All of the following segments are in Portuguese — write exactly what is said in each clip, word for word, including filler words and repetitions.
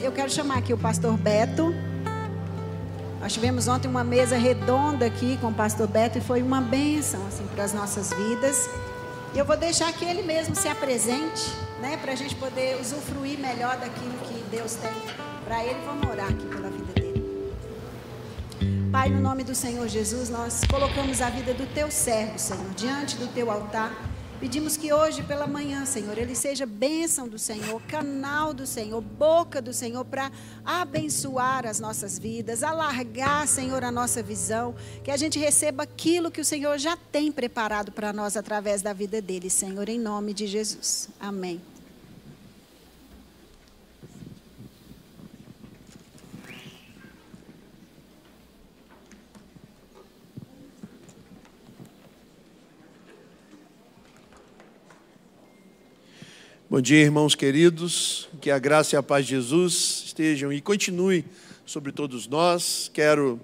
Eu quero chamar aqui o pastor Beto. Nós tivemos ontem uma mesa redonda aqui com o pastor Beto e foi uma bênção assim, para as nossas vidas. E eu vou deixar que ele mesmo se apresente, né, para a gente poder usufruir melhor daquilo que Deus tem para ele. Vamos orar aqui pela vida dele. Pai, no nome do Senhor Jesus, nós colocamos a vida do teu servo, Senhor, diante do teu altar. Pedimos que hoje pela manhã, Senhor, ele seja bênção do Senhor, canal do Senhor, boca do Senhor para abençoar as nossas vidas, alargar, Senhor, a nossa visão, que a gente receba aquilo que o Senhor já tem preparado para nós através da vida dele, Senhor, em nome de Jesus. Amém. Bom dia, irmãos queridos, que a graça e a paz de Jesus estejam e continue sobre todos nós. Quero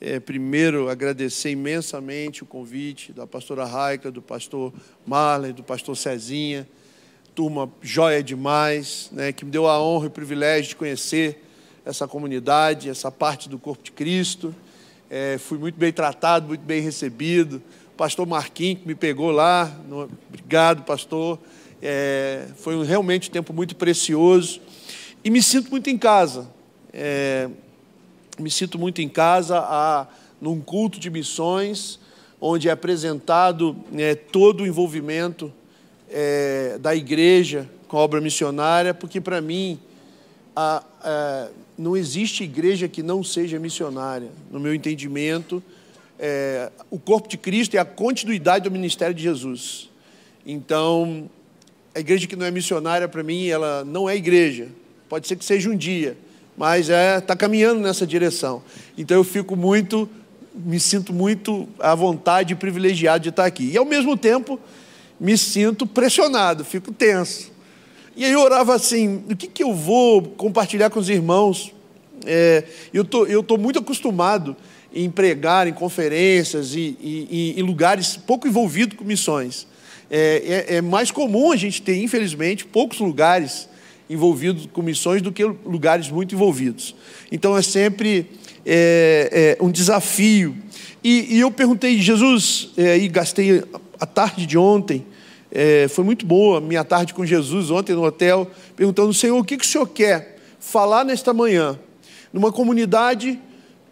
é, primeiro agradecer imensamente o convite da pastora Raica, do pastor Marley, do pastor Cezinha, turma joia demais, né, que me deu a honra e o privilégio de conhecer essa comunidade, essa parte do corpo de Cristo. É, fui muito bem tratado, muito bem recebido. O pastor Marquinhos que me pegou lá, no... obrigado, pastor. É, foi um, realmente um tempo muito precioso e me sinto muito em casa, é, me sinto muito em casa a, num culto de missões, onde é apresentado é, todo o envolvimento é, da igreja com a obra missionária, porque para mim a, a, não existe igreja que não seja missionária, no meu entendimento. É, o corpo de Cristo é a continuidade do ministério de Jesus, então a igreja que não é missionária, para mim, ela não é igreja. Pode ser que seja um dia, mas está caminhando nessa direção. Então eu fico muito, me sinto muito à vontade e privilegiado de estar aqui. E, ao mesmo tempo, me sinto pressionado, fico tenso. E aí eu orava assim, o que, que eu vou compartilhar com os irmãos? É, eu tô, eu tô muito acostumado em pregar em conferências e, e, e em lugares pouco envolvidos com missões. É, é, é mais comum a gente ter, infelizmente, poucos lugares envolvidos com missões do que lugares muito envolvidos. Então, é sempre é, é, um desafio. E, e eu perguntei, Jesus, é, e gastei a tarde de ontem, é, foi muito boa a minha tarde com Jesus ontem no hotel, perguntando, Senhor, o que, que o Senhor quer falar nesta manhã? Numa comunidade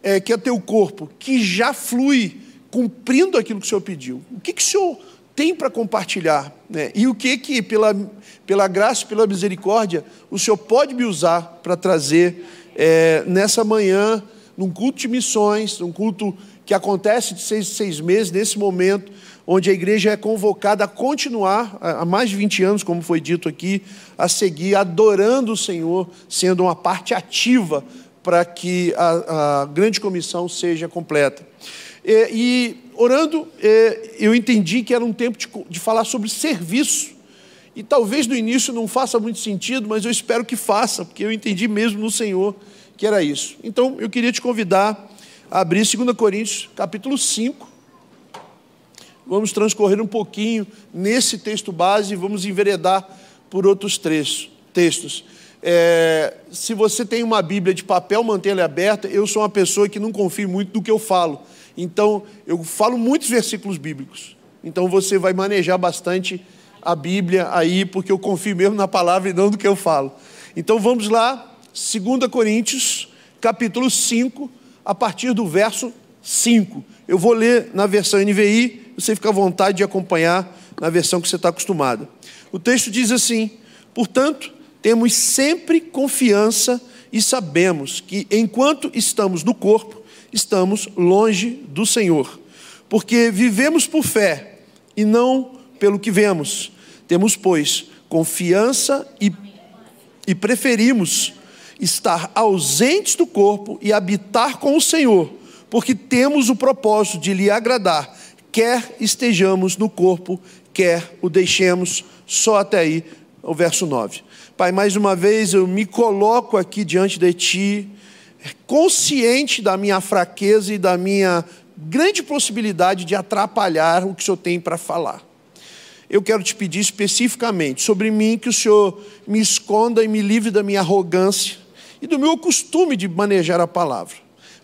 é, que é teu corpo, que já flui, cumprindo aquilo que o Senhor pediu. O que, que o Senhor tem para compartilhar, né? E o que que, pela, pela graça e pela misericórdia, o Senhor pode me usar para trazer é, nessa manhã, num culto de missões, num culto que acontece de seis, seis meses, nesse momento, onde a igreja é convocada a continuar, há mais de vinte anos, como foi dito aqui, a seguir adorando o Senhor, sendo uma parte ativa para que a, a grande comissão seja completa. E, e orando, eu entendi que era um tempo de, de falar sobre serviço. E talvez no início não faça muito sentido, mas eu espero que faça, porque eu entendi mesmo no Senhor que era isso. Então, eu queria te convidar a abrir dois Coríntios, capítulo cinco. Vamos transcorrer um pouquinho nesse texto base e vamos enveredar por outros três textos. É, se você tem uma Bíblia de papel, mantenha ela aberta. Eu sou uma pessoa que não confio muito do que eu falo. Então, eu falo muitos versículos bíblicos. Então, você vai manejar bastante a Bíblia aí, porque eu confio mesmo na palavra e não do que eu falo. Então, vamos lá, dois Coríntios, capítulo cinco, a partir do verso cinco. Eu vou ler na versão N V I, você fica à vontade de acompanhar na versão que você está acostumado. O texto diz assim, portanto, temos sempre confiança e sabemos que, enquanto estamos no corpo, estamos longe do Senhor, porque vivemos por fé e não pelo que vemos. Temos, pois, confiança e, e preferimos estar ausentes do corpo e habitar com o Senhor, porque temos o propósito de lhe agradar, quer estejamos no corpo, quer o deixemos. Só até aí, o verso nove. Pai, mais uma vez eu me coloco aqui diante de Ti, consciente da minha fraqueza e da minha grande possibilidade de atrapalhar o que o Senhor tem para falar. Eu quero te pedir especificamente sobre mim, que o Senhor me esconda e me livre da minha arrogância, e do meu costume de manejar a palavra.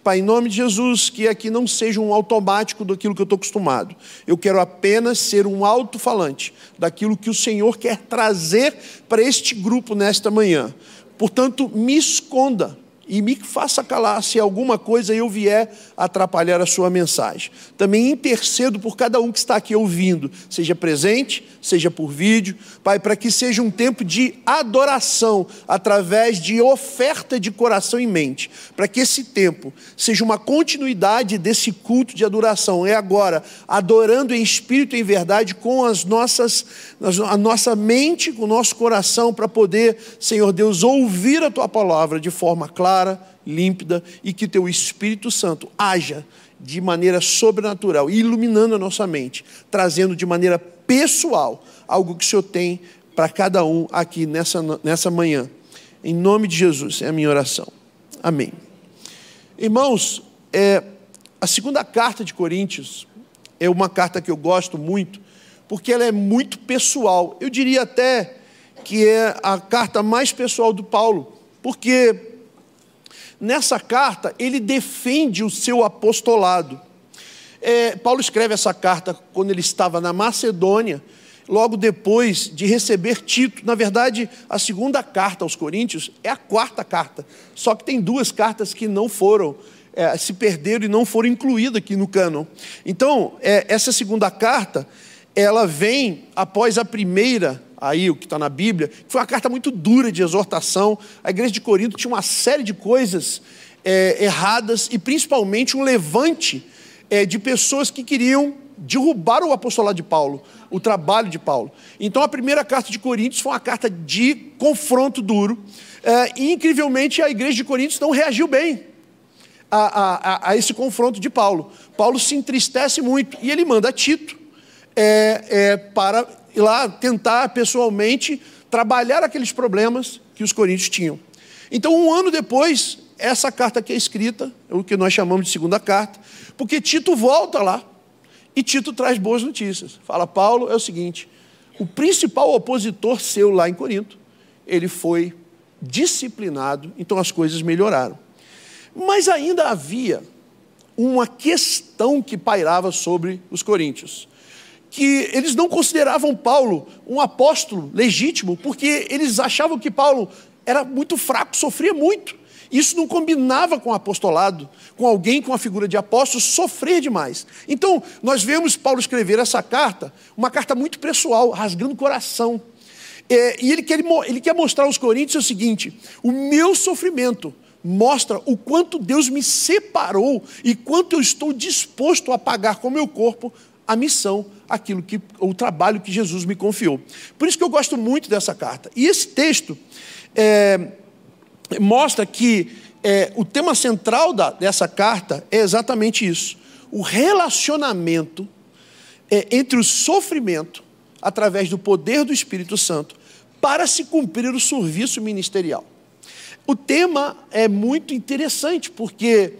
Pai, em nome de Jesus, que aqui não seja um automático daquilo que eu estou acostumado. Eu quero apenas ser um alto-falante daquilo que o Senhor quer trazer para este grupo nesta manhã. Portanto, me esconda e me faça calar se alguma coisa eu vier atrapalhar a sua mensagem. Também intercedo por cada um que está aqui ouvindo, seja presente, seja por vídeo, Pai, para que seja um tempo de adoração, através de oferta de coração e mente, para que esse tempo seja uma continuidade desse culto de adoração. É agora, adorando em espírito e em verdade, com as nossas, a nossa mente, com o nosso coração, para poder, Senhor Deus, ouvir a Tua Palavra de forma clara, clara, límpida, e que teu Espírito Santo haja de maneira sobrenatural, iluminando a nossa mente, trazendo de maneira pessoal algo que o Senhor tem para cada um aqui nessa, nessa manhã. Em nome de Jesus, é a minha oração. Amém. Irmãos, é, a segunda carta de Coríntios é uma carta que eu gosto muito, porque ela é muito pessoal. Eu diria até que é a carta mais pessoal do Paulo, porque nessa carta, ele defende o seu apostolado. É, Paulo escreve essa carta quando ele estava na Macedônia, logo depois de receber Tito. Na verdade, a segunda carta aos Coríntios é a quarta carta, só que tem duas cartas que não foram, é, se perderam e não foram incluídas aqui no cânon. Então, é, essa segunda carta, ela vem após a primeira, aí o que está na Bíblia, que foi uma carta muito dura de exortação. A igreja de Corinto tinha uma série de coisas é, erradas, e principalmente um levante é, de pessoas que queriam derrubar o apostolado de Paulo, o trabalho de Paulo. Então a primeira carta de Coríntios foi uma carta de confronto duro, é, e incrivelmente a igreja de Coríntios não reagiu bem a, a, a esse confronto de Paulo. Paulo se entristece muito, e ele manda Tito É, é, para ir lá tentar pessoalmente trabalhar aqueles problemas que os coríntios tinham. Então, um ano depois, essa carta aqui é escrita, o que nós chamamos de segunda carta, porque Tito volta lá e Tito traz boas notícias. Fala, Paulo, é o seguinte, o principal opositor seu lá em Corinto, ele foi disciplinado, então as coisas melhoraram. Mas ainda havia uma questão que pairava sobre os coríntios, que eles não consideravam Paulo um apóstolo legítimo, porque eles achavam que Paulo era muito fraco, sofria muito. Isso não combinava com o apostolado, com alguém com a figura de apóstolo, sofrer demais. Então, nós vemos Paulo escrever essa carta, uma carta muito pessoal, rasgando o coração. É, e ele quer, ele quer mostrar aos coríntios o seguinte, o meu sofrimento mostra o quanto Deus me separou e quanto eu estou disposto a pagar com o meu corpo a missão, aquilo que, o trabalho que Jesus me confiou. Por isso que eu gosto muito dessa carta. E esse texto é, mostra que é, o tema central da, dessa carta é exatamente isso. O relacionamento é, entre o sofrimento, através do poder do Espírito Santo, para se cumprir o serviço ministerial. O tema é muito interessante, porque,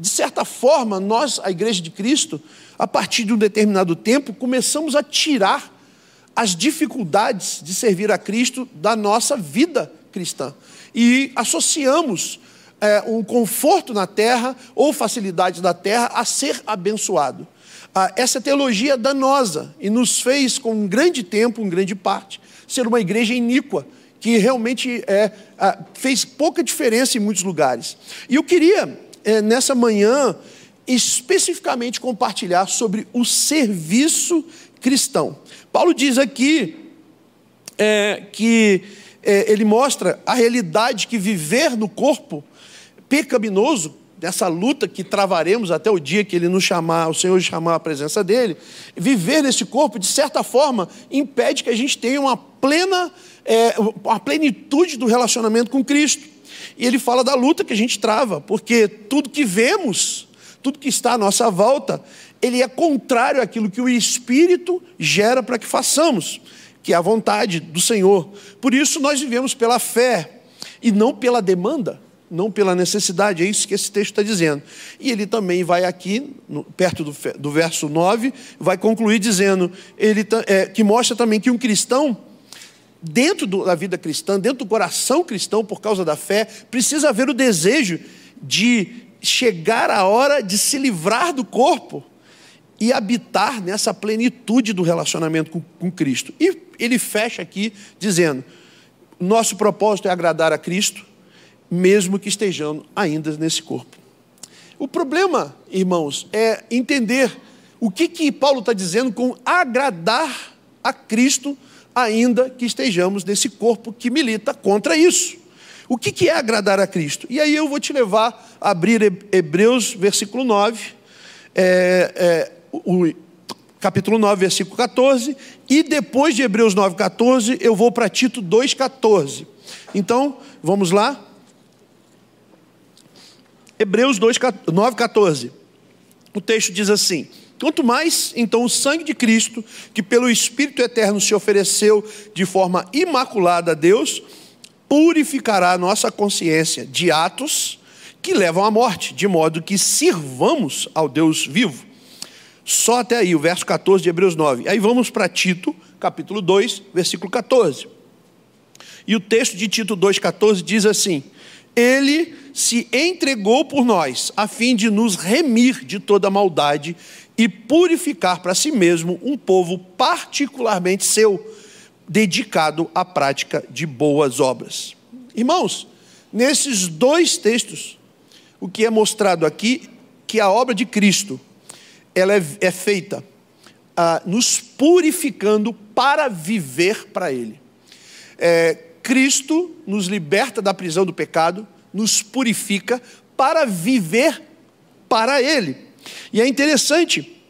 de certa forma, nós, a Igreja de Cristo, a partir de um determinado tempo, começamos a tirar as dificuldades de servir a Cristo da nossa vida cristã. E associamos é, um conforto na terra, ou facilidade da terra, a ser abençoado. Ah, essa teologia é danosa, e nos fez, com um grande tempo, uma grande parte, ser uma igreja iníqua, que realmente é, ah, fez pouca diferença em muitos lugares. E eu queria, é, nessa manhã, especificamente compartilhar sobre o serviço cristão. Paulo diz aqui é, que é, ele mostra a realidade que viver no corpo pecaminoso, dessa luta que travaremos até o dia que ele nos chamar, o Senhor chamar a presença dele, viver nesse corpo, de certa forma, impede que a gente tenha uma plena, é, uma plenitude do relacionamento com Cristo. E ele fala da luta que a gente trava, porque tudo que vemos, tudo que está à nossa volta, ele é contrário àquilo que o Espírito gera para que façamos, que é a vontade do Senhor. Por isso nós vivemos pela fé, e não pela demanda, não pela necessidade. É isso que esse texto está dizendo. E ele também vai aqui, no, perto do, do verso nove, vai concluir dizendo, ele, é, que mostra também que um cristão dentro da vida cristã, dentro do coração cristão, por causa da fé, precisa haver o desejo de chegar a hora de se livrar do corpo e habitar nessa plenitude do relacionamento com, com Cristo. E ele fecha aqui dizendo, nosso propósito é agradar a Cristo, mesmo que estejamos ainda nesse corpo. O problema, irmãos, é entender o que, que Paulo está dizendo com agradar a Cristo, ainda que estejamos nesse corpo que milita contra isso. O que, que é agradar a Cristo? E aí eu vou te levar a abrir Hebreus, versículo nove, é, é, o, capítulo nove, versículo quatorze, e depois de Hebreus nove, quatorze, eu vou para Tito dois, quatorze. Então, vamos lá. Hebreus nove, quatorze. O texto diz assim: quanto mais, então, o sangue de Cristo, que pelo Espírito Eterno se ofereceu de forma imaculada a Deus, purificará a nossa consciência de atos que levam à morte, de modo que sirvamos ao Deus vivo. Só até aí, o verso quatorze de Hebreus nove. Aí vamos para Tito, capítulo dois, versículo quatorze. E o texto de Tito dois, quatorze diz assim: ele se entregou por nós, a fim de nos remir de toda maldade e purificar para si mesmo um povo particularmente seu, dedicado à prática de boas obras. Irmãos, nesses dois textos, o que é mostrado aqui, que a obra de Cristo, ela é, é feita ah, nos purificando para viver para Ele. É, Cristo nos liberta da prisão do pecado, nos purifica para viver para Ele. E é interessante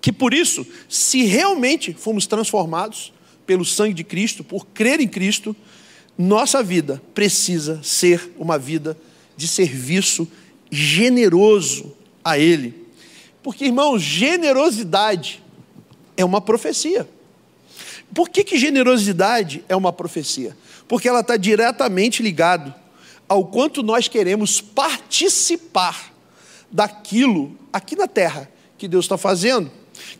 que, por isso, se realmente fomos transformados pelo sangue de Cristo, por crer em Cristo, nossa vida precisa ser uma vida de serviço generoso a Ele. Porque, irmão, generosidade é uma profecia. Por que que generosidade é uma profecia? Porque ela está diretamente ligada ao quanto nós queremos participar daquilo aqui na terra que Deus está fazendo,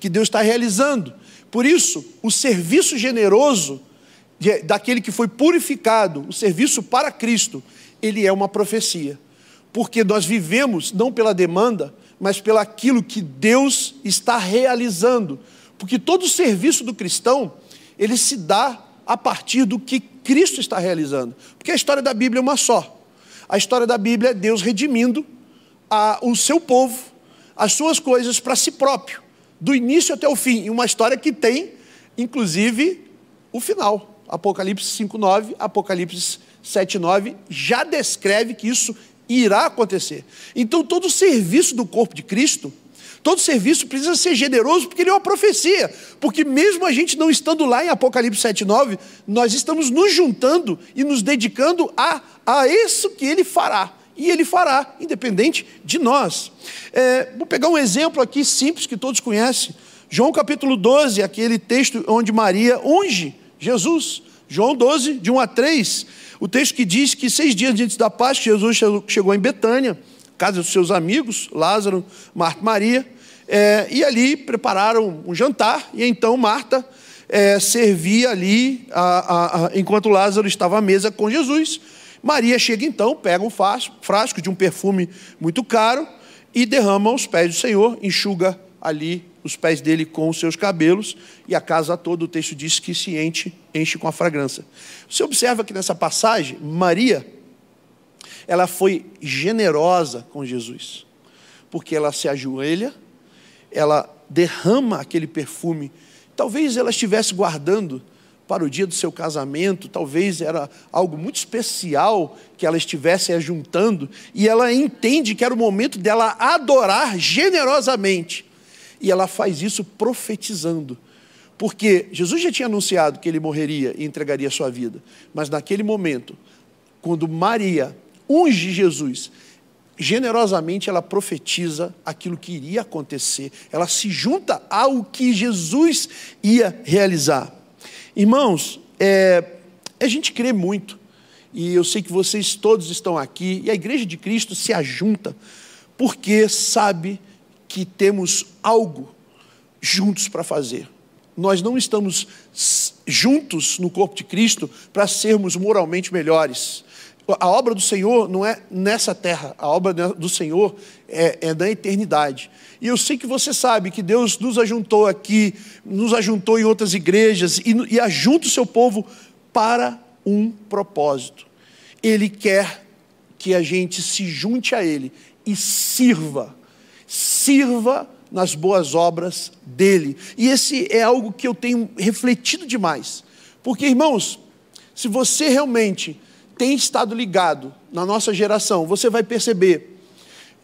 que Deus está realizando. Por isso, o serviço generoso daquele que foi purificado, o serviço para Cristo, ele é uma profecia. Porque nós vivemos não pela demanda, mas pelo aquilo que Deus está realizando. Porque todo o serviço do cristão, ele se dá a partir do que Cristo está realizando. Porque a história da Bíblia é uma só. A história da Bíblia é Deus redimindo a, o seu povo, as suas coisas para si próprio, do início até o fim, em uma história que tem, inclusive, o final. Apocalipse cinco, nove, Apocalipse sete, nove, já descreve que isso irá acontecer. Então, todo o serviço do corpo de Cristo, todo o serviço precisa ser generoso, porque ele é uma profecia. Porque mesmo a gente não estando lá em Apocalipse sete, nove, nós estamos nos juntando e nos dedicando a, a isso que ele fará. E ele fará, independente de nós. É, vou pegar um exemplo aqui simples que todos conhecem. João capítulo doze, aquele texto onde Maria unge Jesus. João doze, de um a três. O texto que diz que seis dias antes da Páscoa, Jesus chegou em Betânia, casa dos seus amigos, Lázaro, Marta e Maria. É, e ali prepararam um jantar. E então Marta é, servia ali, a, a, a, enquanto Lázaro estava à mesa com Jesus. Maria chega então, pega um frasco de um perfume muito caro e derrama aos pés do Senhor, enxuga ali os pés dele com os seus cabelos, e a casa toda, o texto diz que se enche, enche com a fragrância. Você observa que nessa passagem, Maria, ela foi generosa com Jesus, porque ela se ajoelha, ela derrama aquele perfume, talvez ela estivesse guardando para o dia do seu casamento, talvez era algo muito especial que ela estivesse ajuntando, e ela entende que era o momento dela adorar generosamente. E ela faz isso profetizando, porque Jesus já tinha anunciado que ele morreria e entregaria a sua vida, mas naquele momento, quando Maria unge Jesus, generosamente ela profetiza aquilo que iria acontecer, ela se junta ao que Jesus ia realizar. Irmãos, é, a gente crê muito, e eu sei que vocês todos estão aqui, e a Igreja de Cristo se ajunta, porque sabe que temos algo juntos para fazer. Nós não estamos juntos no corpo de Cristo para sermos moralmente melhores. A obra do Senhor não é nessa terra. A obra do Senhor é, é na eternidade. E eu sei que você sabe que Deus nos ajuntou aqui, nos ajuntou em outras igrejas e, e ajunta o seu povo para um propósito. Ele quer que a gente se junte a Ele e sirva. Sirva nas boas obras dEle. E esse é algo que eu tenho refletido demais. Porque, irmãos, se você realmente tem estado ligado na nossa geração, você vai perceber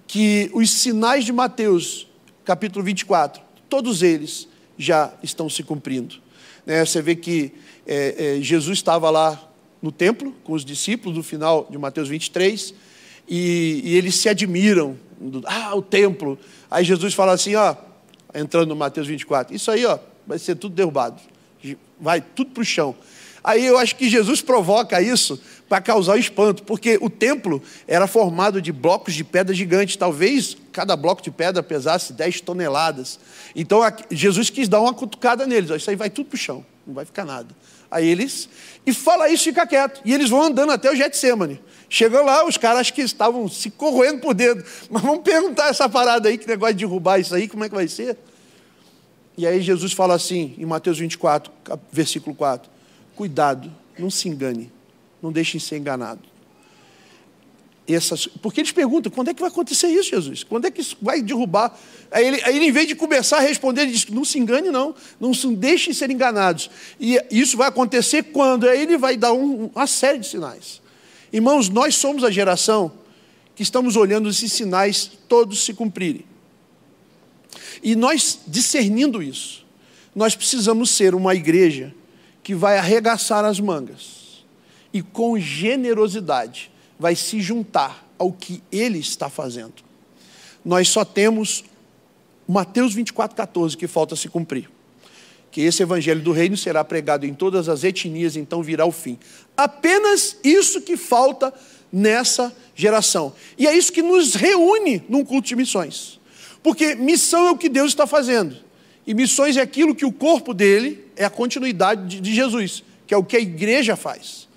que os sinais de Mateus, capítulo vinte e quatro, todos eles já estão se cumprindo. Né? Você vê que é, é, Jesus estava lá no templo com os discípulos, no final de Mateus vinte e três, e, e eles se admiram. Ah, o templo. Aí Jesus fala assim, ó, entrando no Mateus vinte e quatro, isso aí, ó, vai ser tudo derrubado. Vai tudo para o chão. Aí eu acho que Jesus provoca isso para causar espanto, porque o templo era formado de blocos de pedra gigantes. Talvez cada bloco de pedra pesasse dez toneladas. Então Jesus quis dar uma cutucada neles. Ó, isso aí vai tudo para o chão, não vai ficar nada. Aí eles... E fala isso e fica quieto. E eles vão andando até o Getsêmane. Chegou lá, os caras que estavam se corroendo por dentro. Mas vamos perguntar essa parada aí, que negócio de derrubar isso aí, como é que vai ser? E aí Jesus fala assim, em Mateus vinte e quatro, versículo quatro. Cuidado, não se engane. Não deixem ser enganado. Essas... Porque eles perguntam, quando é que vai acontecer isso, Jesus? Quando é que isso vai derrubar? Aí ele, aí ele em vez de começar a responder, ele diz, não se engane não, não se deixem ser enganados. E isso vai acontecer quando? Aí ele vai dar um, uma série de sinais. Irmãos, nós somos a geração que estamos olhando esses sinais todos se cumprirem. E nós, discernindo isso, nós precisamos ser uma igreja que vai arregaçar as mangas e com generosidade vai se juntar ao que ele está fazendo. Nós só temos Mateus vinte e quatro, catorze, que falta se cumprir. Que esse evangelho do reino será pregado em todas as etnias, então virá o fim. Apenas isso que falta nessa geração. E é isso que nos reúne num culto de missões. Porque missão é o que Deus está fazendo. E missões é aquilo que o corpo dele, é a continuidade de Jesus, que é o que a igreja faz.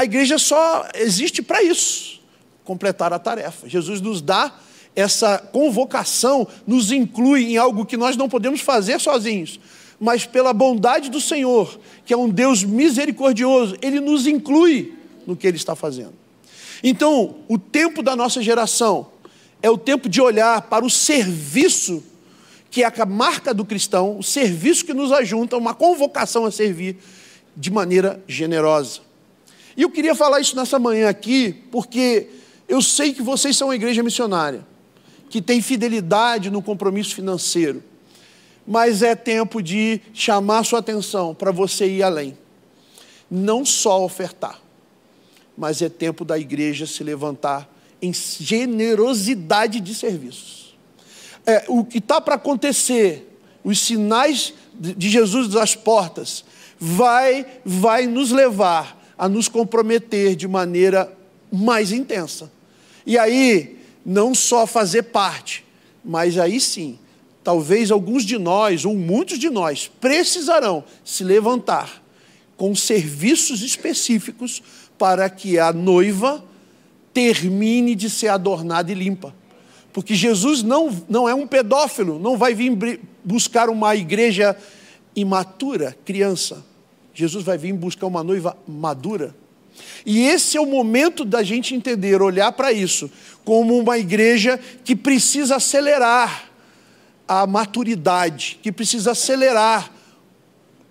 A igreja só existe para isso, completar a tarefa. Jesus nos dá essa convocação, nos inclui em algo que nós não podemos fazer sozinhos, mas pela bondade do Senhor, que é um Deus misericordioso, Ele nos inclui no que Ele está fazendo. Então, o tempo da nossa geração é o tempo de olhar para o serviço, que é a marca do cristão, o serviço que nos ajunta, uma convocação a servir de maneira generosa. E eu queria falar isso nessa manhã aqui, porque eu sei que vocês são uma igreja missionária, que tem fidelidade no compromisso financeiro, mas é tempo de chamar sua atenção para você ir além. Não só ofertar, mas é tempo da igreja se levantar em generosidade de serviços. É, o que está para acontecer, os sinais de Jesus das portas, vai, vai nos levar a nos comprometer de maneira mais intensa. E aí, não só fazer parte, mas aí sim, talvez alguns de nós, ou muitos de nós, precisarão se levantar com serviços específicos para que a noiva termine de ser adornada e limpa. Porque Jesus não, não é um pedófilo, não vai vir buscar uma igreja imatura, criança. Jesus vai vir buscar uma noiva madura. E esse é o momento da gente entender, olhar para isso, como uma igreja que precisa acelerar a maturidade, que precisa acelerar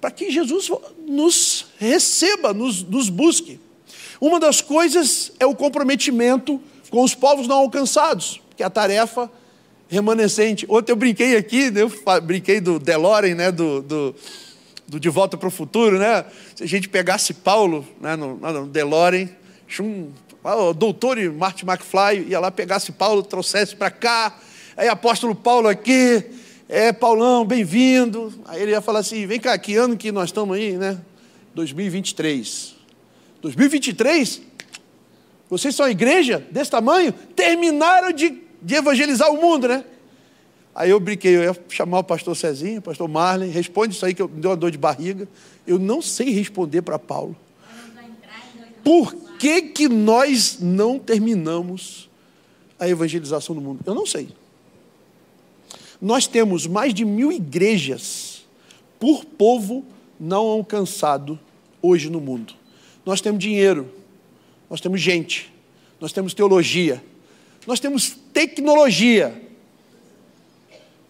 para que Jesus nos receba, nos, nos busque. Uma das coisas é o comprometimento com os povos não alcançados, que é a tarefa remanescente. Ontem eu brinquei aqui, né? eu brinquei do DeLorean, né? do... do do De Volta para o Futuro, né? Se a gente pegasse Paulo, né, no, no DeLorean, chum, o doutor Marty McFly ia lá, pegasse Paulo, trouxesse para cá, aí apóstolo Paulo aqui, é, Paulão, bem-vindo. Aí ele ia falar assim, vem cá, que ano que nós estamos aí, né? dois mil e vinte e três. dois mil e vinte e três? Vocês são a igreja desse tamanho? Terminaram de, de evangelizar o mundo, né? Aí eu brinquei, eu ia chamar o pastor Cezinha, o pastor Marley, responde isso aí que eu, me deu uma dor de barriga. Eu não sei responder para Paulo. Por que que nós não terminamos a evangelização do mundo? Eu não sei. Nós temos mais de mil igrejas por povo não alcançado hoje no mundo. Nós temos dinheiro, nós temos gente, nós temos teologia, nós temos tecnologia.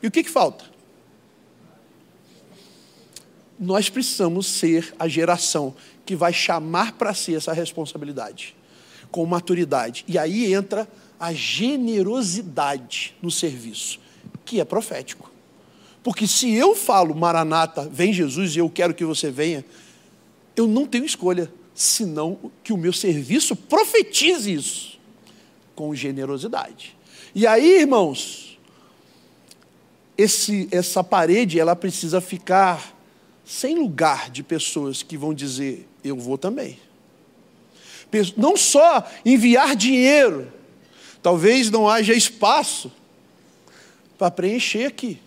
E o que que falta? Nós precisamos ser a geração que vai chamar para si essa responsabilidade, com maturidade. E aí entra a generosidade no serviço, que é profético. Porque se eu falo, Maranata, vem Jesus e eu quero que você venha, eu não tenho escolha, senão que o meu serviço profetize isso, com generosidade. E aí, irmãos, Esse, essa parede, ela precisa ficar sem lugar de pessoas que vão dizer, eu vou também. Não só enviar dinheiro, talvez não haja espaço para preencher aqui.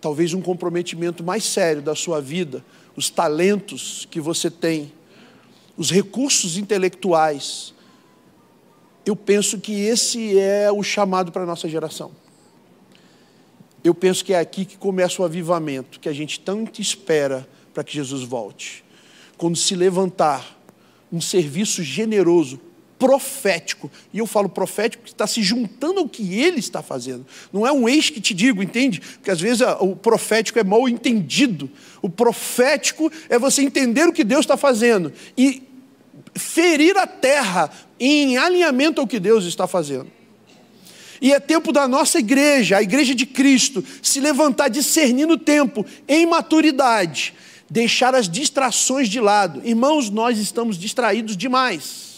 Talvez um comprometimento mais sério da sua vida, os talentos que você tem, os recursos intelectuais. Eu penso que esse é o chamado para a nossa geração. Eu penso que é aqui que começa o avivamento, que a gente tanto espera para que Jesus volte. Quando se levantar um serviço generoso, profético, e eu falo profético porque está se juntando ao que ele está fazendo. Não é um ex que te digo, entende? Porque às vezes o profético é mal entendido. O profético é você entender o que Deus está fazendo e ferir a terra em alinhamento ao que Deus está fazendo. E é tempo da nossa igreja, a igreja de Cristo, se levantar discernindo o tempo, em maturidade, deixar as distrações de lado. Irmãos, nós estamos distraídos demais.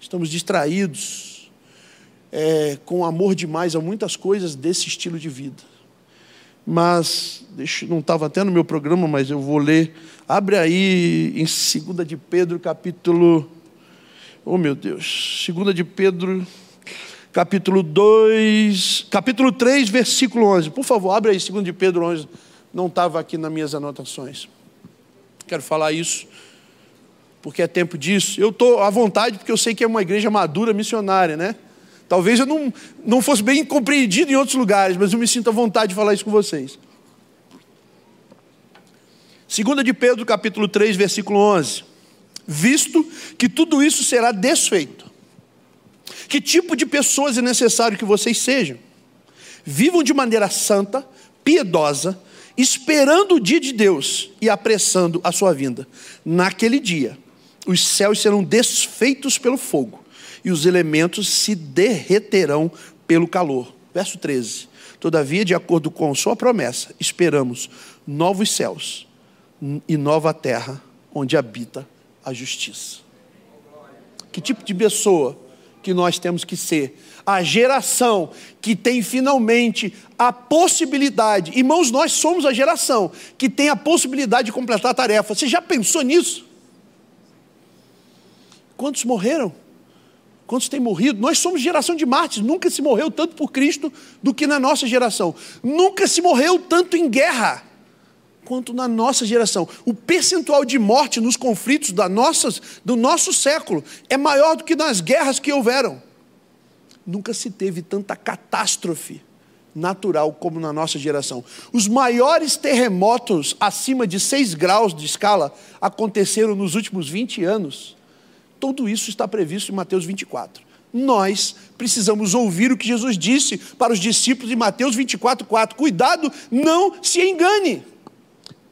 Estamos distraídos é, com amor demais a muitas coisas desse estilo de vida. Mas, deixa, não estava até no meu programa, mas eu vou ler. Abre aí em segunda de Pedro, capítulo... Oh, meu Deus. segunda de Pedro... Capítulo dois, capítulo três, versículo onze. Por favor, abre aí, segunda de Pedro onze. Não estava aqui nas minhas anotações. Quero falar isso, porque é tempo disso. Eu estou à vontade, porque eu sei que é uma igreja madura, missionária, né? Talvez eu não, não fosse bem compreendido em outros lugares, mas eu me sinto à vontade de falar isso com vocês. segunda de Pedro, capítulo três, versículo onze. Visto que tudo isso será desfeito, que tipo de pessoas é necessário que vocês sejam? Vivam de maneira santa, piedosa, esperando o dia de Deus e apressando a sua vinda. Naquele dia, os céus serão desfeitos pelo fogo e os elementos se derreterão pelo calor. Verso treze. Todavia, de acordo com sua promessa, esperamos novos céus e nova terra onde habita a justiça. Que tipo de pessoa que nós temos que ser? A geração que tem finalmente a possibilidade. Irmãos, nós somos a geração que tem a possibilidade de completar a tarefa. Você já pensou nisso? Quantos morreram? Quantos têm morrido? Nós somos geração de mártires. Nunca se morreu tanto por Cristo do que na nossa geração. Nunca se morreu tanto em guerra quanto na nossa geração. O percentual de morte nos conflitos da nossas, do nosso século é maior do que nas guerras que houveram. Nunca se teve tanta catástrofe natural como na nossa geração. Os maiores terremotos acima de seis graus de escala aconteceram nos últimos vinte anos. Tudo isso está previsto em Mateus vinte e quatro. Nós precisamos ouvir o que Jesus disse para os discípulos em Mateus vinte e quatro, quatro. Cuidado, não se engane.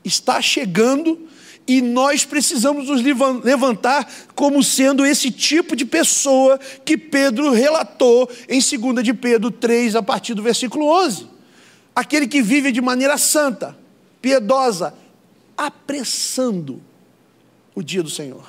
Está chegando e nós precisamos nos levantar como sendo esse tipo de pessoa que Pedro relatou em segunda de Pedro três, a partir do versículo onze. Aquele que vive de maneira santa, piedosa, apressando o dia do Senhor.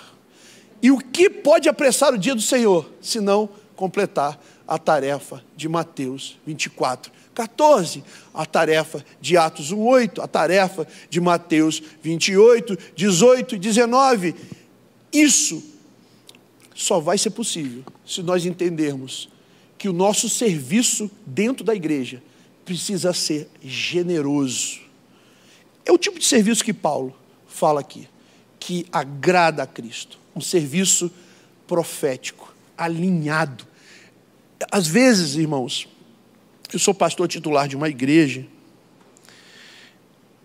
E o que pode apressar o dia do Senhor, se não completar a tarefa de Mateus vinte e quatro, catorze, a tarefa de Atos um, oito, a tarefa de Mateus vinte e oito, dezoito e dezenove. Isso só vai ser possível se nós entendermos que o nosso serviço dentro da igreja precisa ser generoso. É o tipo de serviço que Paulo fala aqui, que agrada a Cristo. Um serviço profético, alinhado. Às vezes, irmãos, eu sou pastor titular de uma igreja,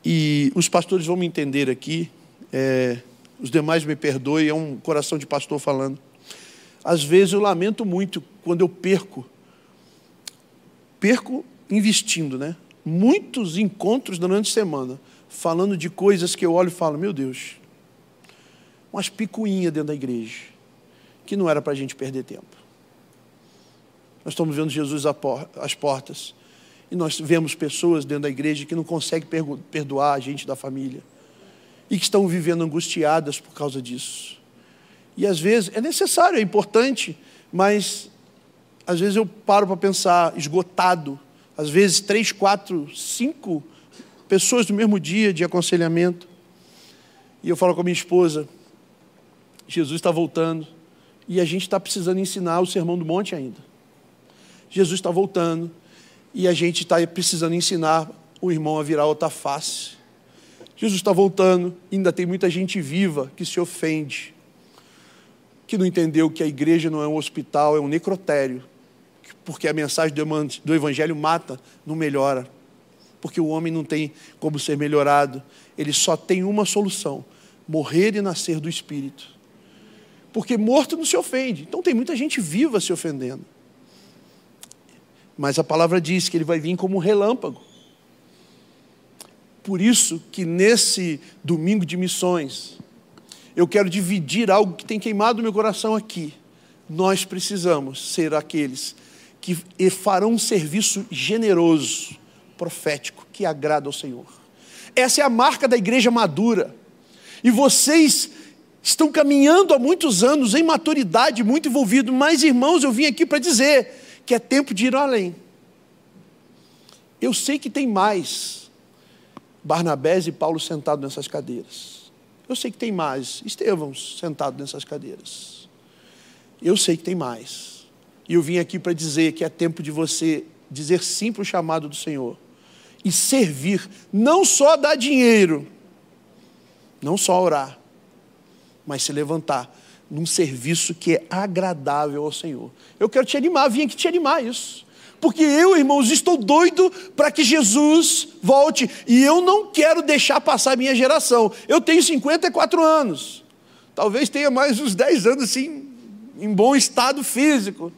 e os pastores vão me entender aqui, é, os demais me perdoem, é um coração de pastor falando. Às vezes eu lamento muito quando eu perco, perco investindo, né? Muitos encontros durante a semana, falando de coisas que eu olho e falo, meu Deus, umas picuinhas dentro da igreja, que não era para a gente perder tempo. Nós estamos vendo Jesus às portas, e nós vemos pessoas dentro da igreja que não conseguem perdoar a gente da família, e que estão vivendo angustiadas por causa disso. E às vezes, é necessário, é importante, mas às vezes eu paro para pensar, esgotado, às vezes três, quatro, cinco pessoas no mesmo dia de aconselhamento. E eu falo com a minha esposa, Jesus está voltando, e a gente está precisando ensinar o Sermão do Monte ainda. Jesus está voltando, e a gente está precisando ensinar o irmão a virar outra face. Jesus está voltando, e ainda tem muita gente viva que se ofende, que não entendeu que a igreja não é um hospital, é um necrotério, porque a mensagem do Evangelho mata, não melhora, porque o homem não tem como ser melhorado, ele só tem uma solução, morrer e nascer do Espírito, porque morto não se ofende, então tem muita gente viva se ofendendo, mas a palavra diz que ele vai vir como um relâmpago. Por isso que nesse domingo de missões, eu quero dividir algo que tem queimado meu coração aqui. Nós precisamos ser aqueles que farão um serviço generoso, profético, que agrada ao Senhor. Essa é a marca da igreja madura. E vocês estão caminhando há muitos anos em maturidade, muito envolvido. Mas, irmãos, eu vim aqui para dizer que é tempo de ir além. Eu sei que tem mais Barnabés e Paulo sentados nessas cadeiras. Eu sei que tem mais Estevão sentado nessas cadeiras. Eu sei que tem mais. E eu vim aqui para dizer que é tempo de você dizer sim para o chamado do Senhor. E servir, não só dar dinheiro, não só orar, mas se levantar num serviço que é agradável ao Senhor. Eu quero te animar, vim aqui te animar isso. Porque eu, irmãos, estou doido para que Jesus volte. E eu não quero deixar passar a minha geração. Eu tenho cinquenta e quatro anos. Talvez tenha mais uns dez anos, assim, em bom estado físico.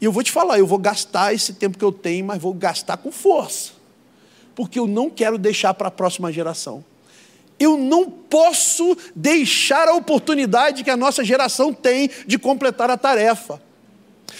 E eu vou te falar, eu vou gastar esse tempo que eu tenho, mas vou gastar com força. Porque eu não quero deixar para a próxima geração. Eu não posso deixar a oportunidade que a nossa geração tem de completar a tarefa.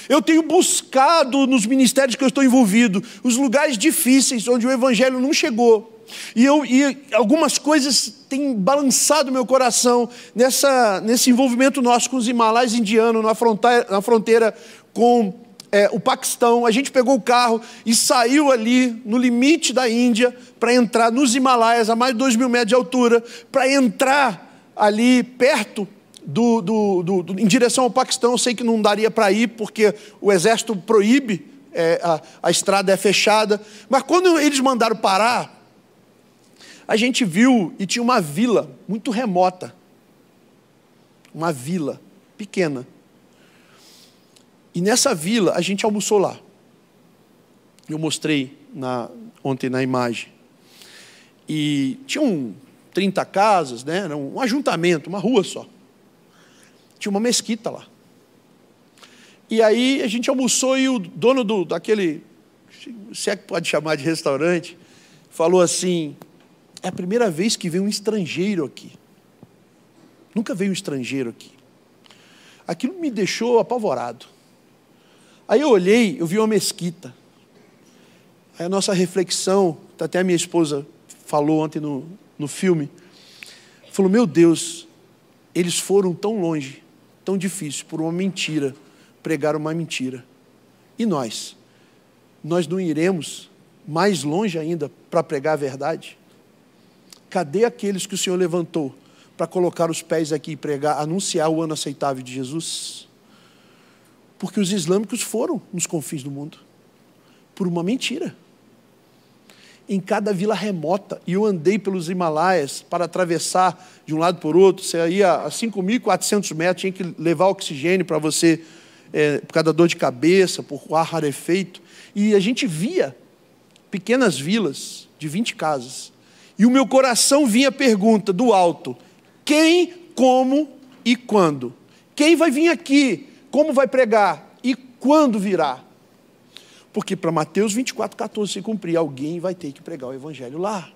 Eu tenho buscado nos ministérios que eu estou envolvido, os lugares difíceis onde o evangelho não chegou. E, eu, e algumas coisas têm balançado meu coração nessa, nesse envolvimento nosso com os Himalaias indianos, na fronteira, na fronteira com é, o Paquistão. A gente pegou o carro e saiu ali no limite da Índia para entrar nos Himalaias, a mais de dois mil metros de altura, para entrar ali perto, Do, do, do, do, em direção ao Paquistão. Eu sei que não daria para ir, porque o exército proíbe, é, a, a estrada é fechada, mas quando eles mandaram parar, a gente viu, e tinha uma vila muito remota, uma vila pequena, e nessa vila a gente almoçou lá. Eu mostrei na, ontem na imagem, e tinham trinta casas, né? Era um ajuntamento, uma rua só. Tinha uma mesquita lá. E aí a gente almoçou, e o dono do, daquele, se é que pode chamar de restaurante, falou assim, é a primeira vez que vem um estrangeiro aqui. Nunca veio um estrangeiro aqui. Aquilo me deixou apavorado. Aí eu olhei, eu vi uma mesquita. Aí a nossa reflexão, até a minha esposa falou ontem no, no filme, falou, meu Deus, eles foram tão longe, tão difícil, por uma mentira, pregar uma mentira. E nós? Nós não iremos mais longe ainda para pregar a verdade? Cadê aqueles que o Senhor levantou para colocar os pés aqui e pregar, anunciar o ano aceitável de Jesus? Porque os islâmicos foram nos confins do mundo. Por uma mentira. Em cada vila remota. E eu andei pelos Himalaias para atravessar de um lado para o outro. Você ia a cinco mil e quatrocentos metros, tinha que levar oxigênio para você, é, por causa da dor de cabeça, por ar rarefeito. E a gente via pequenas vilas de vinte casas. E o meu coração vinha a pergunta do alto. Quem, como e quando? Quem vai vir aqui? Como vai pregar? E quando virá? Porque para Mateus vinte e quatro, quatorze se cumprir, alguém vai ter que pregar o evangelho lá.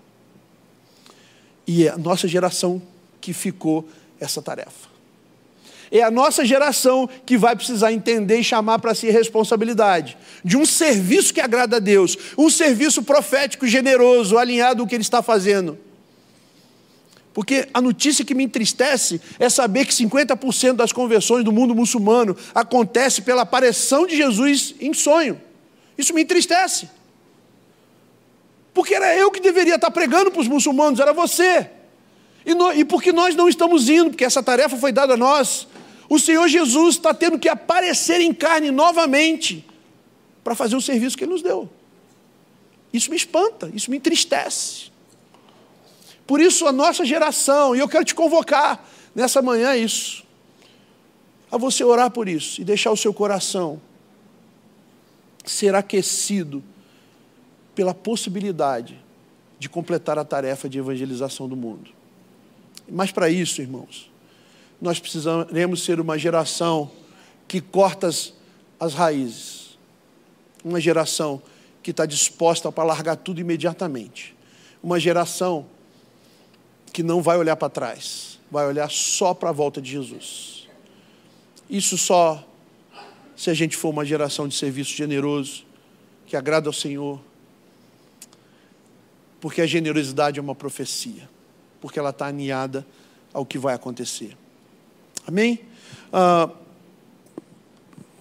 E é a nossa geração que ficou essa tarefa. É a nossa geração que vai precisar entender e chamar para si a responsabilidade de um serviço que agrada a Deus, um serviço profético generoso, alinhado ao que Ele está fazendo. Porque a notícia que me entristece é saber que cinquenta por cento das conversões do mundo muçulmano acontece pela aparição de Jesus em sonho. Isso me entristece. Porque era eu que deveria estar pregando para os muçulmanos, era você. E, no, e porque nós não estamos indo, porque essa tarefa foi dada a nós. O Senhor Jesus está tendo que aparecer em carne novamente para fazer o serviço que Ele nos deu. Isso me espanta, isso me entristece. Por isso a nossa geração, e eu quero te convocar nessa manhã a isso, a você orar por isso e deixar o seu coração ser aquecido pela possibilidade de completar a tarefa de evangelização do mundo. Mas para isso, irmãos, nós precisaremos ser uma geração que corta as, as raízes, uma geração que está disposta para largar tudo imediatamente, uma geração que não vai olhar para trás, vai olhar só para a volta de Jesus. Isso só se a gente for uma geração de serviço generoso, que agrada ao Senhor, porque a generosidade é uma profecia, porque ela está aninhada ao que vai acontecer. Amém? Ah,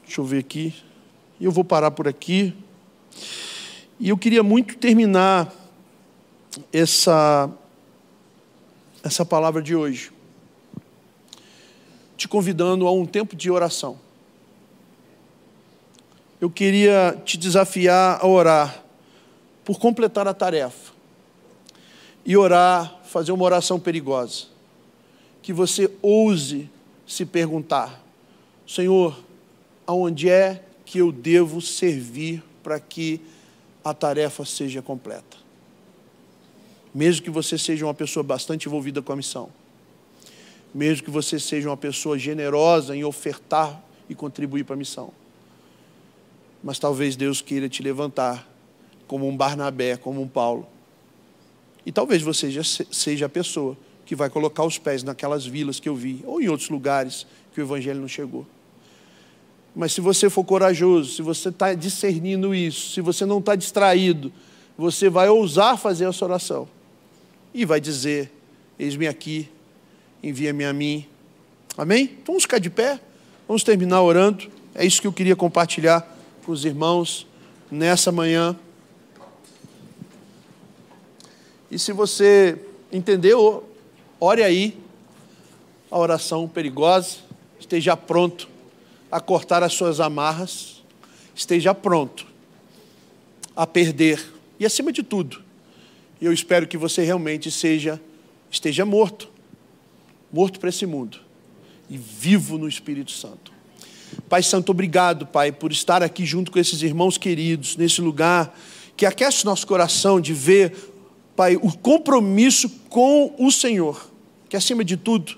deixa eu ver aqui. Eu vou parar por aqui. E eu queria muito terminar essa... essa palavra de hoje, te convidando a um tempo de oração. Eu queria te desafiar a orar por completar a tarefa e orar, fazer uma oração perigosa, que você ouse se perguntar, Senhor, aonde é que eu devo servir para que a tarefa seja completa? Mesmo que você seja uma pessoa bastante envolvida com a missão, mesmo que você seja uma pessoa generosa em ofertar e contribuir para a missão, mas talvez Deus queira te levantar como um Barnabé, como um Paulo, e talvez você já seja a pessoa que vai colocar os pés naquelas vilas que eu vi, ou em outros lugares que o evangelho não chegou. Mas se você for corajoso, se você está discernindo isso, se você não está distraído, você vai ousar fazer essa oração. E vai dizer, eis-me aqui, envia-me a mim. Amém? Vamos ficar de pé, vamos terminar orando. É isso que eu queria compartilhar com os irmãos nessa manhã. E se você entendeu, ore aí a oração perigosa. Esteja pronto a cortar as suas amarras. Esteja pronto a perder. E acima de tudo, eu espero que você realmente seja, esteja morto, morto para esse mundo e vivo no Espírito Santo. Pai Santo, obrigado, Pai, por estar aqui junto com esses irmãos queridos, nesse lugar que aquece o nosso coração de ver, Pai, o compromisso com o Senhor, que acima de tudo,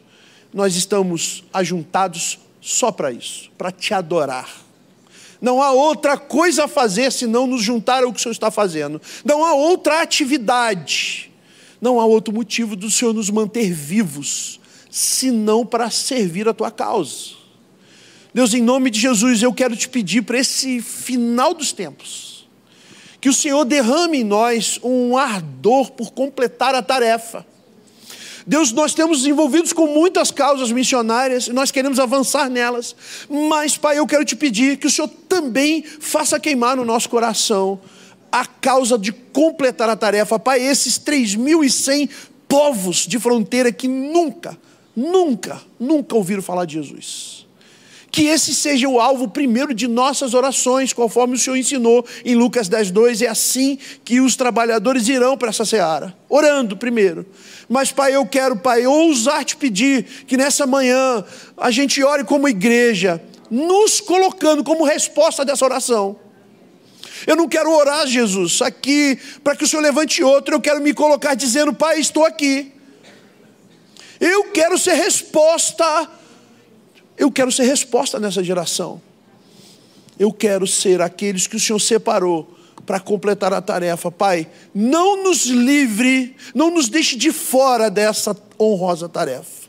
nós estamos ajuntados só para isso, para te adorar. Não há outra coisa a fazer senão nos juntar ao que o Senhor está fazendo. Não há outra atividade. Não há outro motivo do Senhor nos manter vivos, senão para servir a Tua causa. Deus, em nome de Jesus, eu quero te pedir para esse final dos tempos, que o Senhor derrame em nós um ardor por completar a tarefa. Deus, nós temos envolvidos com muitas causas missionárias, e nós queremos avançar nelas, mas, Pai, eu quero te pedir que o Senhor também faça queimar no nosso coração a causa de completar a tarefa. Pai, esses três mil e cem povos de fronteira que nunca, nunca, nunca ouviram falar de Jesus. Que esse seja o alvo primeiro de nossas orações, conforme o Senhor ensinou em Lucas dez, dois. É assim que os trabalhadores irão para essa seara, orando primeiro. Mas Pai, eu quero, Pai, ousar te pedir que nessa manhã a gente ore como igreja, nos colocando como resposta dessa oração. Eu não quero orar, Jesus, aqui, para que o Senhor levante outro. Eu quero me colocar dizendo, Pai, estou aqui. Eu quero ser resposta. Eu quero ser resposta nessa geração. Eu quero ser aqueles que o Senhor separou para completar a tarefa. Pai, não nos livre, não nos deixe de fora dessa honrosa tarefa.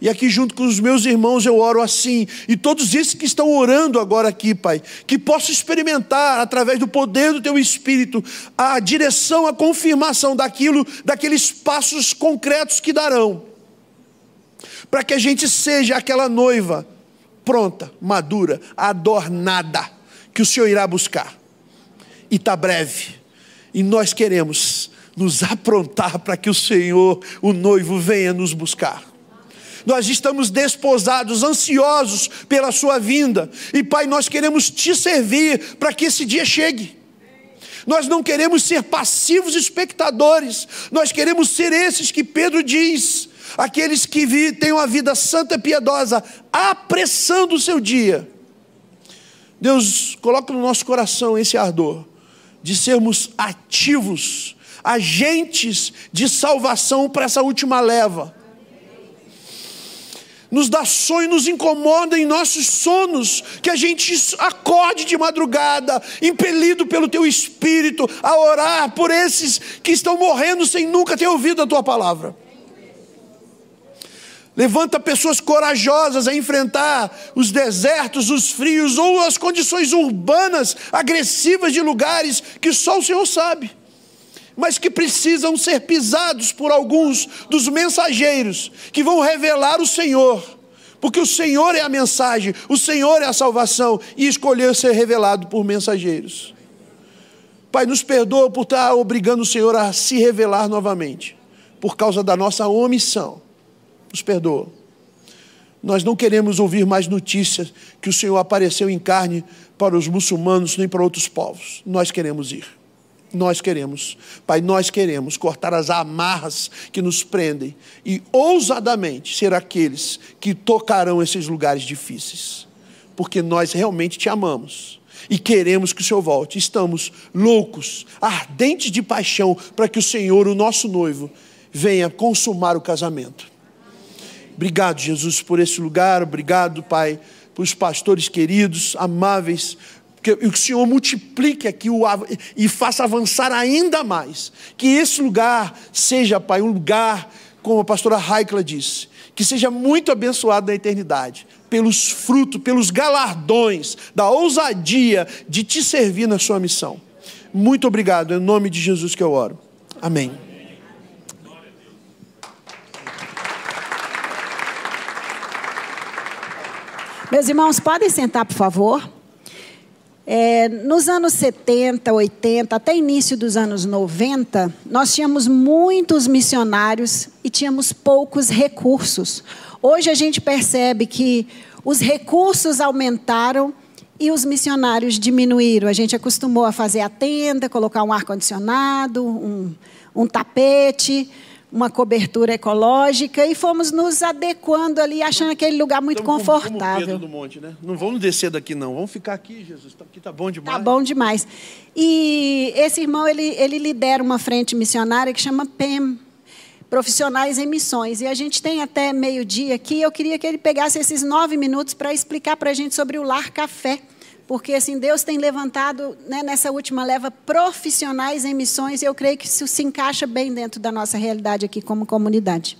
E aqui junto com os meus irmãos eu oro assim, e todos esses que estão orando agora aqui, Pai, que possam experimentar através do poder do Teu Espírito a direção, a confirmação daquilo, daqueles passos concretos que darão, para que a gente seja aquela noiva pronta, madura, adornada, que o Senhor irá buscar, e está breve, e nós queremos nos aprontar para que o Senhor, o noivo, venha nos buscar. Nós estamos desposados, ansiosos pela sua vinda. E Pai, nós queremos te servir para que esse dia chegue. Nós não queremos ser passivos espectadores. Nós queremos ser esses que Pedro diz. Aqueles que vi, têm uma vida santa e piedosa, apressando o seu dia. Deus, coloca no nosso coração esse ardor de sermos ativos, agentes de salvação para essa última leva. Nos dá sonho, nos incomoda em nossos sonos, que a gente acorde de madrugada, impelido pelo Teu Espírito, a orar por esses que estão morrendo sem nunca ter ouvido a Tua palavra. Levanta pessoas corajosas a enfrentar os desertos, os frios, ou as condições urbanas, agressivas de lugares que só o Senhor sabe, mas que precisam ser pisados por alguns dos mensageiros que vão revelar o Senhor, porque o Senhor é a mensagem, o Senhor é a salvação, e escolheu ser revelado por mensageiros. Pai, nos perdoa por estar obrigando o Senhor a se revelar novamente, por causa da nossa omissão. Nos perdoa. Nós não queremos ouvir mais notícias que o Senhor apareceu em carne para os muçulmanos nem para outros povos. Nós queremos ir. Nós queremos, Pai, nós queremos cortar as amarras que nos prendem e ousadamente ser aqueles que tocarão esses lugares difíceis, porque nós realmente te amamos e queremos que o Senhor volte. Estamos loucos, ardentes de paixão para que o Senhor, o nosso noivo, venha consumar o casamento. Obrigado, Jesus, por esse lugar. Obrigado, Pai, por os pastores queridos, amáveis. Que o Senhor multiplique aqui o, e faça avançar ainda mais. Que esse lugar seja, Pai, um lugar, como a pastora Raica disse, que seja muito abençoado na eternidade, pelos frutos, pelos galardões da ousadia de te servir na sua missão. Muito obrigado, em nome de Jesus que eu oro. Amém. Meus irmãos, podem sentar, por favor. É, nos anos setenta, oitenta, até início dos anos noventa, nós tínhamos muitos missionários e tínhamos poucos recursos. Hoje a gente percebe que os recursos aumentaram e os missionários diminuíram. A gente acostumou a fazer a tenda, colocar um ar-condicionado, um, um tapete, uma cobertura ecológica, e fomos nos adequando ali, achando aquele lugar muito então, confortável. Como Pedro do Monte, né? Não vamos descer daqui não, vamos ficar aqui, Jesus, aqui está bom demais. Está bom demais. E esse irmão, ele, ele lidera uma frente missionária que chama P E M, Profissionais em Missões, e a gente tem até meio-dia aqui. Eu queria que ele pegasse esses nove minutos para explicar para a gente sobre o Lar Café, porque assim, Deus tem levantado, né, nessa última leva, profissionais em missões, e eu creio que isso se encaixa bem dentro da nossa realidade aqui como comunidade.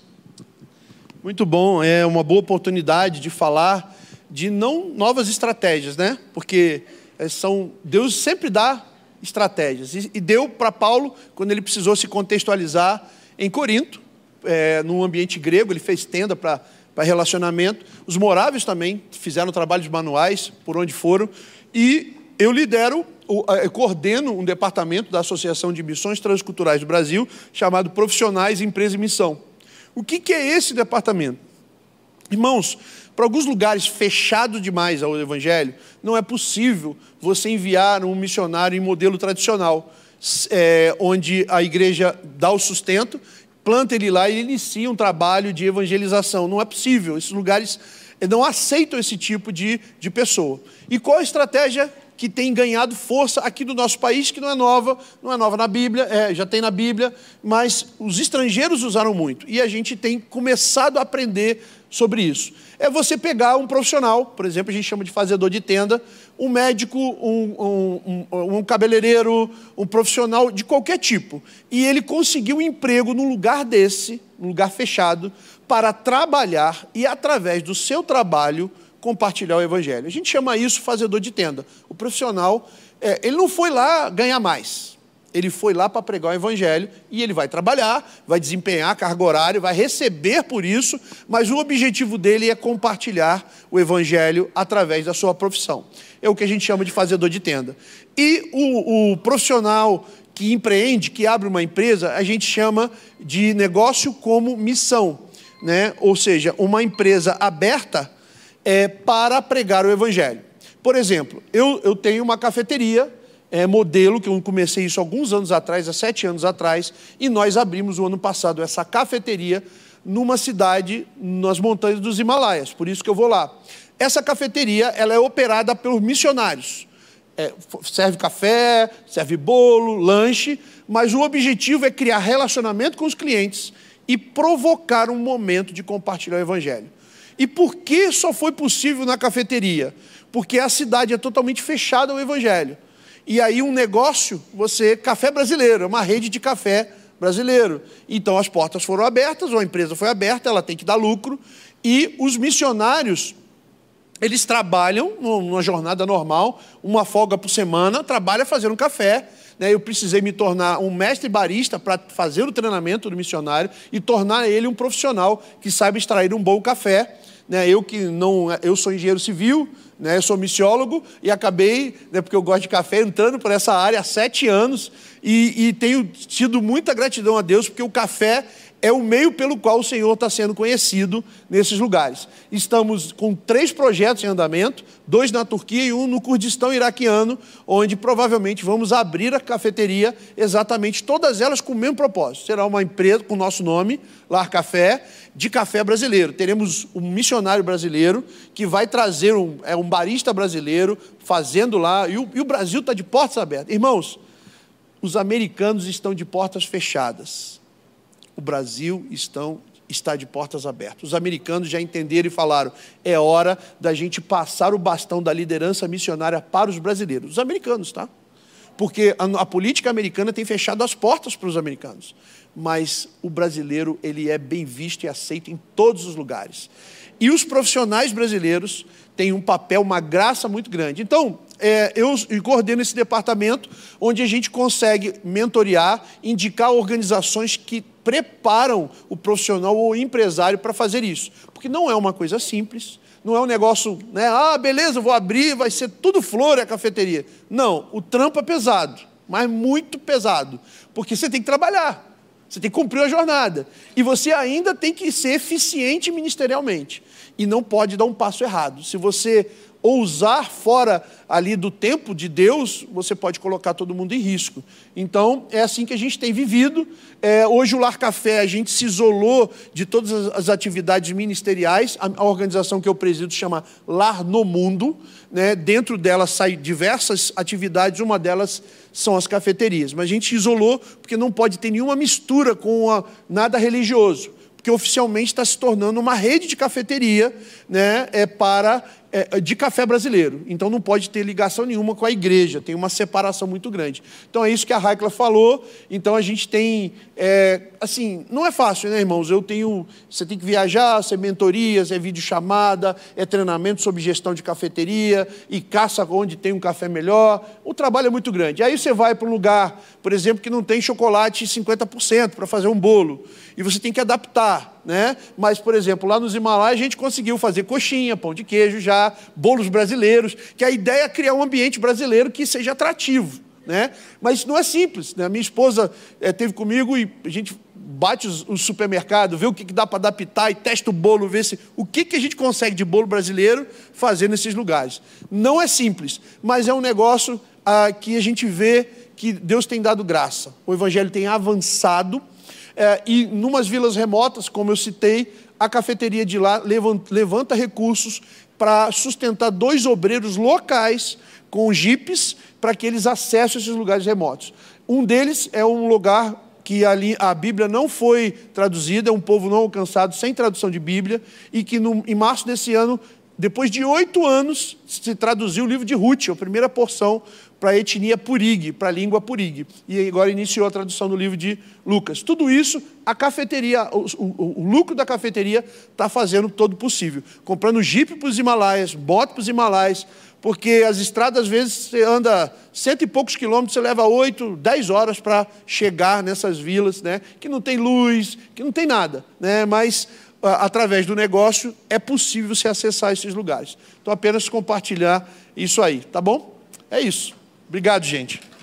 Muito bom, é uma boa oportunidade de falar de não novas estratégias, né? Porque são, Deus sempre dá estratégias, e, e deu para Paulo, quando ele precisou se contextualizar em Corinto, é, no ambiente grego, ele fez tenda para... para relacionamento. Os moráveis também fizeram trabalhos manuais por onde foram. E eu lidero, eu coordeno um departamento da Associação de Missões Transculturais do Brasil, chamado Profissionais, Empresa e Missão. O que é esse departamento? Irmãos, Para alguns lugares fechados demais ao evangelho, não é possível você enviar um missionário em modelo tradicional, é, onde a igreja dá o sustento, planta ele lá e inicia um trabalho de evangelização. Não é possível. Esses lugares não aceitam esse tipo de, de pessoa. E qual a estratégia que tem ganhado força aqui do nosso país, que não é nova, não é nova na Bíblia, é, já tem na Bíblia, mas os estrangeiros usaram muito, e a gente tem começado a aprender sobre isso. É você pegar um profissional, por exemplo, a gente chama de fazedor de tenda, um médico, um, um, um, um cabeleireiro, um profissional de qualquer tipo, e ele conseguiu um emprego num lugar desse, num lugar fechado, para trabalhar e, através do seu trabalho, compartilhar o evangelho. A gente chama isso fazedor de tenda. O profissional, é, ele não foi lá ganhar mais. Ele foi lá para pregar o evangelho e ele vai trabalhar, vai desempenhar carga horária, vai receber por isso, mas o objetivo dele é compartilhar o evangelho através da sua profissão. É o que a gente chama de fazedor de tenda. E o, o profissional que empreende, que abre uma empresa, a gente chama de negócio como missão, né? Ou seja, uma empresa aberta É, para pregar o evangelho. Por exemplo, eu, eu tenho uma cafeteria é, modelo, que eu comecei isso alguns anos atrás, há sete anos atrás, e nós abrimos o ano passado essa cafeteria numa cidade nas montanhas dos Himalaias, por isso que eu vou lá. Essa cafeteria, ela é operada pelos missionários. É, serve café, serve bolo, lanche, mas o objetivo é criar relacionamento com os clientes e provocar um momento de compartilhar o evangelho. E por que só foi possível na cafeteria? Porque a cidade é totalmente fechada ao evangelho. E aí um negócio, você, café brasileiro, é uma rede de café brasileiro. Então as portas foram abertas, a empresa foi aberta, ela tem que dar lucro. E os missionários, eles trabalham numa jornada normal, uma folga por semana, trabalha fazendo café. Eu precisei me tornar um mestre barista para fazer o treinamento do missionário e tornar ele um profissional que saiba extrair um bom café. Eu que não, eu sou engenheiro civil, eu sou missiólogo e acabei, porque eu gosto de café, entrando por essa área há sete anos e, e tenho tido muita gratidão a Deus, porque o café é o meio pelo qual o Senhor está sendo conhecido nesses lugares. Estamos com três projetos em andamento, dois na Turquia e um no Kurdistão iraquiano, onde provavelmente vamos abrir a cafeteria, exatamente todas elas com o mesmo propósito. Será uma empresa com o nosso nome, Lar Café, de café brasileiro. Teremos um missionário brasileiro que vai trazer um, é, um barista brasileiro fazendo lá, e o, e o Brasil está de portas abertas. Irmãos, os americanos estão de portas fechadas. O Brasil estão, está de portas abertas. Os americanos já entenderam e falaram, é hora da gente passar o bastão da liderança missionária para os brasileiros. Os americanos, tá? Porque a, a política americana tem fechado as portas para os americanos. Mas o brasileiro, ele é bem visto e aceito em todos os lugares. E os profissionais brasileiros têm um papel, uma graça muito grande. Então, é, eu coordeno esse departamento, onde a gente consegue mentorear, indicar organizações que preparam o profissional ou o empresário para fazer isso. Porque não é uma coisa simples, não é um negócio, né? Ah, beleza, vou abrir, vai ser tudo flor a cafeteria. Não, o trampo é pesado, mas muito pesado. Porque você tem que trabalhar, você tem que cumprir a jornada. E você ainda tem que ser eficiente ministerialmente. E não pode dar um passo errado. Se você ousar fora ali do tempo de Deus, você pode colocar todo mundo em risco. Então, é assim que a gente tem vivido. É, hoje o Lar Café, a gente se isolou de todas as atividades ministeriais. A, a organização que eu presido chama Lar no Mundo. Né? Dentro dela saem diversas atividades, uma delas são as cafeterias. Mas a gente isolou porque não pode ter nenhuma mistura com a, nada religioso. Porque oficialmente está se tornando uma rede de cafeteria, né? é, para... de café brasileiro, então não pode ter ligação nenhuma com a igreja, tem uma separação muito grande. Então é isso que a Raica falou, então a gente tem, é, assim, não é fácil, né, irmãos? Eu tenho, você tem que viajar, você é mentorias, é videochamada, é treinamento sobre gestão de cafeteria, e caça onde tem um café melhor, o trabalho é muito grande. Aí você vai para um lugar, por exemplo, que não tem chocolate cinquenta por cento para fazer um bolo, e você tem que adaptar. Né? Mas, por exemplo, lá nos Himalaias a gente conseguiu fazer coxinha, pão de queijo já, bolos brasileiros, que a ideia é criar um ambiente brasileiro que seja atrativo, né? Mas não é simples, né? Minha esposa é, teve comigo e a gente bate os, os supermercados, vê o que, que dá para adaptar e testa o bolo, vê se, o que, que a gente consegue de bolo brasileiro fazer nesses lugares. Não é simples, mas é um negócio ah, que a gente vê que Deus tem dado graça. O evangelho tem avançado eh, e, numas vilas remotas, como eu citei, a cafeteria de lá levanta, levanta recursos para sustentar dois obreiros locais com jipes para que eles acessem esses lugares remotos. Um deles é um lugar que ali a Bíblia não foi traduzida, é um povo não alcançado, sem tradução de Bíblia, e que no, em março desse ano, depois de oito anos, se traduziu o livro de Rute, a primeira porção, para a etnia Purigue, para a língua Purigue. E agora iniciou a tradução do livro de Lucas. Tudo isso, a cafeteria, o, o, o lucro da cafeteria está fazendo todo possível. Comprando jipe para os Himalaias, bote para os Himalaias, porque as estradas, às vezes, você anda cento e poucos quilômetros, você leva oito, dez horas para chegar nessas vilas, né? Que não tem luz, que não tem nada, né? Mas, através do negócio, é possível se acessar esses lugares. Então, apenas compartilhar isso aí, tá bom? É isso. Obrigado, gente.